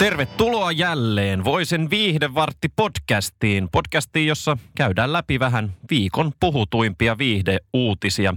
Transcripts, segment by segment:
Tervetuloa jälleen Voicen viihdevartti podcastiin. Podcastiin, jossa käydään läpi vähän viikon puhutuimpia viihdeuutisia.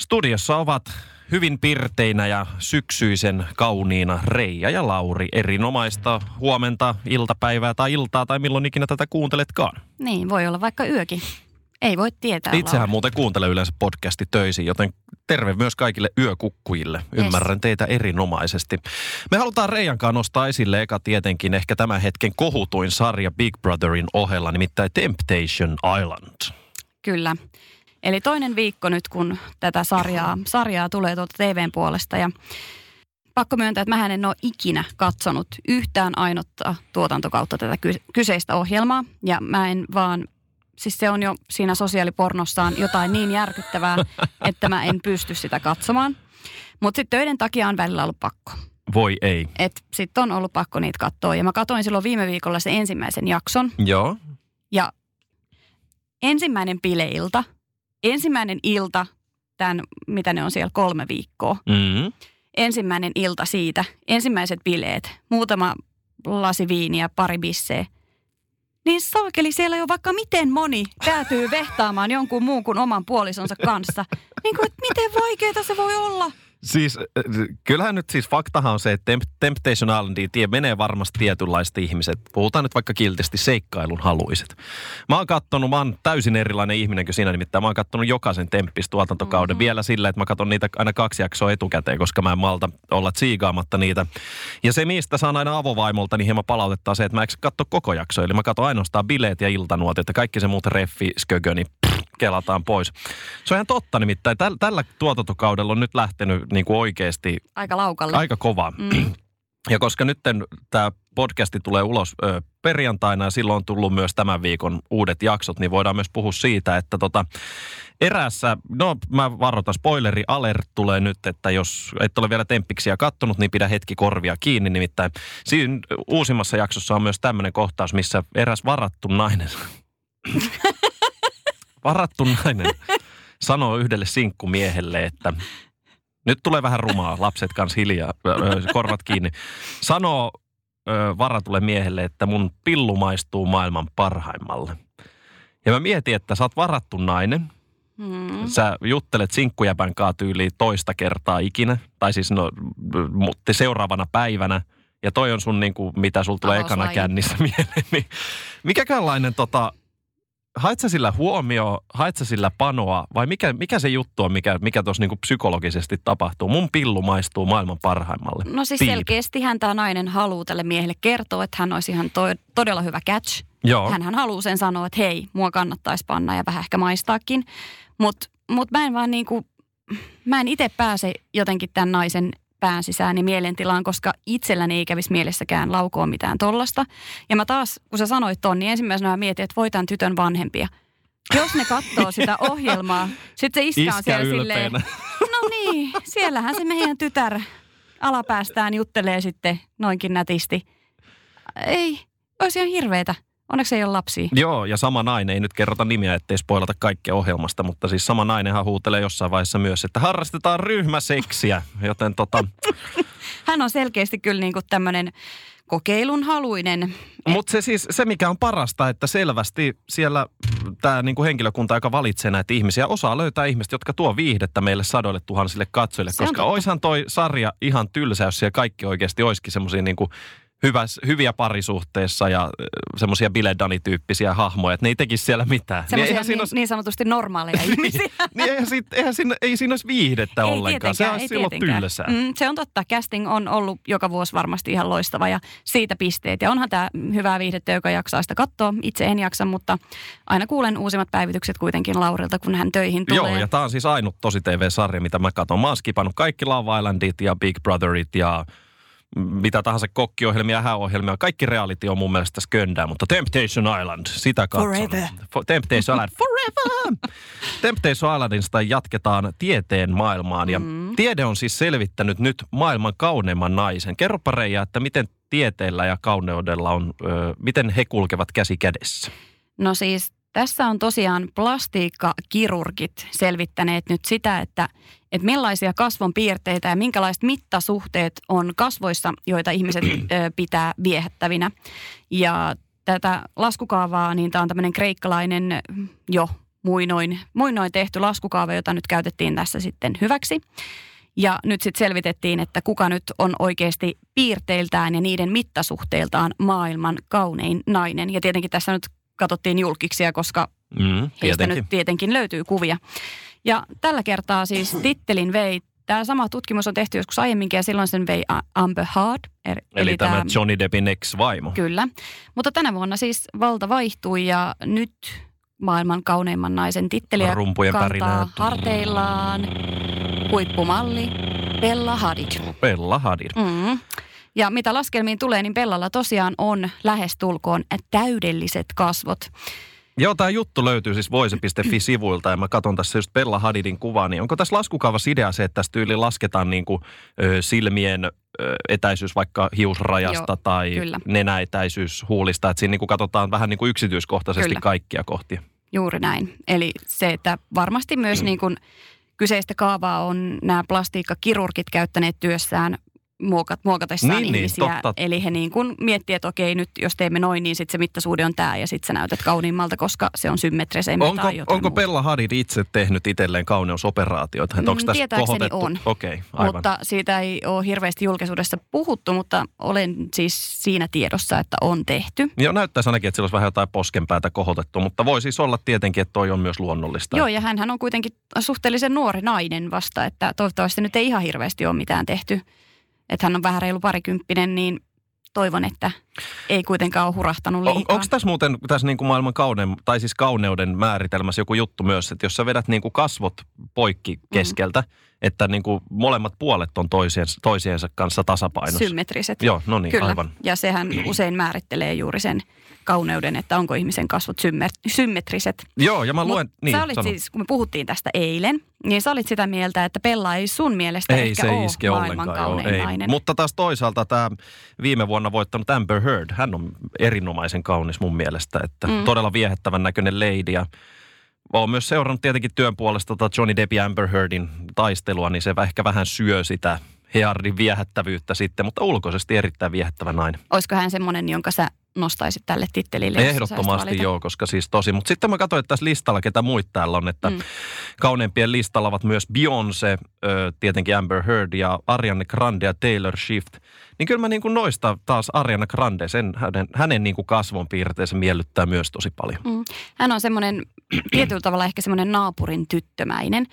Studiossa ovat hyvin pirteinä ja syksyisen kauniina Reija ja Lauri. Erinomaista huomenta, iltapäivää tai iltaa tai milloin ikinä tätä kuunteletkaan. Niin, voi olla vaikka yökin. Ei voi tietää. Itsehän muuten kuuntelen yleensä podcasti töisin, joten terve myös kaikille yökukkujille. Ymmärrän teitä erinomaisesti. Me halutaan Reijankaan nostaa esille eka tietenkin ehkä tämän hetken kohutuin sarja Big Brotherin ohella, nimittäin Temptation Island. Kyllä. Eli toinen viikko nyt, kun tätä sarjaa tulee tuolta TVn puolesta ja pakko myöntää, että mähän en ole ikinä katsonut yhtään ainutta tuotantokautta tätä kyseistä ohjelmaa ja mä en vaan... Siis se on jo siinä sosiaalipornossaan jotain niin järkyttävää, että mä en pysty sitä katsomaan. Mutta sitten töiden takia on välillä ollut pakko. Voi ei. Et sitten on ollut pakko niitä katsoa. Ja mä katsoin silloin viime viikolla sen ensimmäisen jakson. Joo. Ja ensimmäinen bileilta, ensimmäinen ilta, tämän, mitä ne on siellä 3 viikkoa. Mm-hmm. Ensimmäinen ilta siitä, ensimmäiset bileet, muutama lasi viiniä, pari bisseä. Niin saakeli siellä jo vaikka miten moni päätyy vehtaamaan jonkun muun kuin oman puolisonsa kanssa. Niin kuin, että miten vaikeeta se voi olla? Siis kyllähän nyt siis faktahan on se, että Temptation Islandiin tie menee varmasti tietynlaiset ihmiset. Puhutaan nyt vaikka kiltisti seikkailun haluiset. Mä oon täysin erilainen ihminen kuin sinä nimittäin. Mä oon kattonut jokaisen temppistuotantokauden vielä sillä, että mä katson niitä aina 2 jaksoa etukäteen, koska mä en malta olla tsiigaamatta niitä. Ja se mistä saan aina avovaimolta, niin hieman palautettaa se, että mä eikö katso koko jakso. Eli mä katson ainoastaan bileet ja iltanuotit, että kaikki se muut reffi, skögö, niin kelataan pois. Se on ihan totta nimittäin. Tällä tuotantokaudella on nyt lähtenyt niin kuin oikeasti... Aika laukalle. Aika kova. Mm. Ja koska nyt tämä podcasti tulee ulos perjantaina ja silloin on tullut myös tämän viikon uudet jaksot, niin voidaan myös puhua siitä, että eräässä, no mä varoitan, spoileri alert tulee nyt, että jos et ole vielä temppiksiä kattonut, niin pidä hetki korvia kiinni. Nimittäin siinä uusimmassa jaksossa on myös tämmöinen kohtaus, missä eräs varattu nainen sanoo yhdelle sinkkumiehelle, että nyt tulee vähän rumaa, lapset kanssa hiljaa, korvat kiinni. Sanoo varatulle miehelle, että mun pillu maistuu maailman parhaimmalle. Ja mä mietin, että sä oot varattu nainen. Mm. Sä juttelet sinkkujäpän kaa tyyliin toista kertaa ikinä. Tai siis seuraavana päivänä. Ja toi on sun niinku, mitä sul tulee ekana kännissä mieleen. Mikäkäänlainen hait sä sillä huomioon, hait sä sillä panoa, vai mikä se juttu on, mikä tuossa niinku psykologisesti tapahtuu? Mun pillu maistuu maailman parhaimmalle. No siis selkeästihän tämä nainen haluaa tälle miehelle kertoa, että hän olisi ihan todella hyvä catch. Joo. Hänhän haluaa sen sanoa, että hei, mua kannattaisi panna ja vähän ehkä maistaakin. Mut mä en vaan niinku, mä en itse pääse jotenkin tämän naisen pään sisään ja mielentilaan, koska itselläni ei kävisi mielessäkään laukoa mitään tollasta. Ja mä taas, kun sä sanoit ton, niin ensimmäisenä mä mietin, että voi tämän tytön vanhempia. Jos ne katsoo sitä ohjelmaa, sit se iskä on siellä silleen, no niin, siellähän se meidän tytär alapäästään juttelee sitten noinkin nätisti. Ei, olisi ihan hirveetä. Onneksi ei ole lapsia. Joo, ja sama nainen, ei nyt kerrota nimiä, ettei spoilata kaikkea ohjelmasta, mutta siis sama nainenhan huutelee jossain vaiheessa myös, että harrastetaan ryhmäseksiä, joten Hän on selkeästi kyllä niin kuin tämmöinen kokeilun haluinen. Mutta se siis, se mikä on parasta, että selvästi siellä tämä niinku henkilökunta, joka valitsee näitä ihmisiä, osaa löytää ihmiset, jotka tuo viihdettä meille 100 000 katsojille, koska oishan toi sarja ihan tylsä, jos siellä kaikki oikeasti oiskin semmoisia niinku hyviä parisuhteessa ja semmoisia biledani-tyyppisiä hahmoja, että ne ei tekisi siellä mitään. Semmoisia niin, niin sanotusti normaaleja ihmisiä. Niin ei siinä olisi viihdettä ollenkaan. Se on silloin tylsää. Se on totta. Casting on ollut joka vuosi varmasti ihan loistava ja siitä pisteet. Ja onhan tämä hyvää viihdettä, joka jaksaa sitä katsoa. Itse en jaksa, mutta aina kuulen uusimmat päivitykset kuitenkin Laurilta, kun hän töihin tulee. Joo, ja tämä on siis ainut tosi TV-sarja, mitä mä katson. Mä oon skipannut kaikki Love Islandit ja Big Brotherit ja... mitä tahansa kokkiohjelmia, hääohjelmia, kaikki reality on mun mielestä tässä köndää, mutta Temptation Island, sitä katson. Forever. Temptation Island, forever! Temptation Islandista jatketaan tieteen maailmaan ja tiede on siis selvittänyt nyt maailman kauneimman naisen. Kerropa Reija, että miten tieteellä ja kauneudella on, miten he kulkevat käsi kädessä? No siis tässä on tosiaan plastiikkakirurgit selvittäneet nyt sitä, että millaisia kasvonpiirteitä ja minkälaiset mittasuhteet on kasvoissa, joita ihmiset pitää viehättävinä. Ja tätä laskukaavaa, niin tämä on tämmöinen kreikkalainen jo muinoin tehty laskukaava, jota nyt käytettiin tässä sitten hyväksi. Ja nyt sitten selvitettiin, että kuka nyt on oikeasti piirteiltään ja niiden mittasuhteiltaan maailman kaunein nainen. Ja tietenkin tässä nyt katsottiin julkiksia, koska heistä nyt tietenkin löytyy kuvia. Ja tällä kertaa siis tittelin vei, tämä sama tutkimus on tehty joskus aiemminkin ja silloin sen vei Amber Heard. Eli tämä Johnny Deppin ex-vaimo. Kyllä, mutta tänä vuonna siis valta vaihtui ja nyt maailman kauneimman naisen titteliä kantaa pärinää harteillaan huippumalli Bella Hadid. Bella Hadid. Ja mitä laskelmiin tulee, niin Bellalla tosiaan on lähestulkoon täydelliset kasvot. Joo, tämä juttu löytyy siis voice.fi-sivuilta ja mä katson tässä just Bella Hadidin kuvaa, niin onko tässä laskukaavassa idea se, että tässä tyyli lasketaan niin kuin, silmien etäisyys vaikka hiusrajasta tai kyllä. nenäetäisyys huulista, että siinä niin kuin katsotaan vähän niin kuin yksityiskohtaisesti kyllä. kaikkia kohtia. Juuri näin. Eli se, että varmasti myös niin kuin kyseistä kaavaa on nämä plastiikkakirurgit käyttäneet työssään muokatessaan niin, ihmisiä. Totta. Eli he niin kuin miettii, että okei, nyt jos teemme noin, niin sitten se mittasuhde on tämä ja sitten sä näytät kauniimmalta, koska se on symmetrisempi tai jotain. Onko Bella Hadid itse tehnyt itselleen kauneusoperaatioita? Onko tässä kohotettu? On. Okei, aivan. Mutta siitä ei ole hirveästi julkisuudessa puhuttu, mutta olen siis siinä tiedossa, että on tehty. Joo, näyttäisi ainakin, että sillä olisi vähän jotain poskenpäätä kohotettu, mutta voi siis olla tietenkin, että toi on myös luonnollista. Joo, ja hänhän on kuitenkin suhteellisen nuori nainen vasta, että toivottavasti nyt ei ihan hirveästi ole mitään tehty. Että hän on vähän reilu parikymppinen, niin toivon, että ei kuitenkaan ole hurahtanut liikaa. Onko tässä muuten tässä niin kuin maailman kauneuden määritelmässä joku juttu myös, että jos sä vedät niin kuin kasvot poikki keskeltä, että niin kuin molemmat puolet on toisiensa kanssa tasapainossa? Symmetriset. Joo, no niin, aivan. Ja sehän usein määrittelee juuri sen kauneuden, että onko ihmisen kasvot symmetriset. Joo, ja mä luen... Sä olit siis, kun me puhuttiin tästä eilen, niin sä olit sitä mieltä, että Bella ei sun mielestä ei, ehkä ole maailman kaunein nainen. Mutta taas toisaalta tämä viime vuonna voittanut Amber Heard, hän on erinomaisen kaunis mun mielestä, että todella viehättävän näköinen lady ja olen myös seurannut tietenkin työn puolesta Johnny Depp ja Amber Heardin taistelua, niin se ehkä vähän syö sitä Heardin viehättävyyttä sitten, mutta ulkoisesti erittäin viehättävä nainen. Olisiko hän semmoinen, jonka sä nostaisit tälle tittelille? Ehdottomasti joo, koska siis tosi. Mutta sitten mä katsoin, että tässä listalla, ketä muita täällä on, että kauneimpien listalla ovat myös Beyoncé, tietenkin Amber Heard ja Ariana Grande ja Taylor Swift. Niin kyllä mä niin kuin noista taas Ariana Grande, hänen niin kuin kasvonpiirteensä miellyttää myös tosi paljon. Hän on semmoinen tietyllä tavalla ehkä semmoinen naapurin tyttömäinen.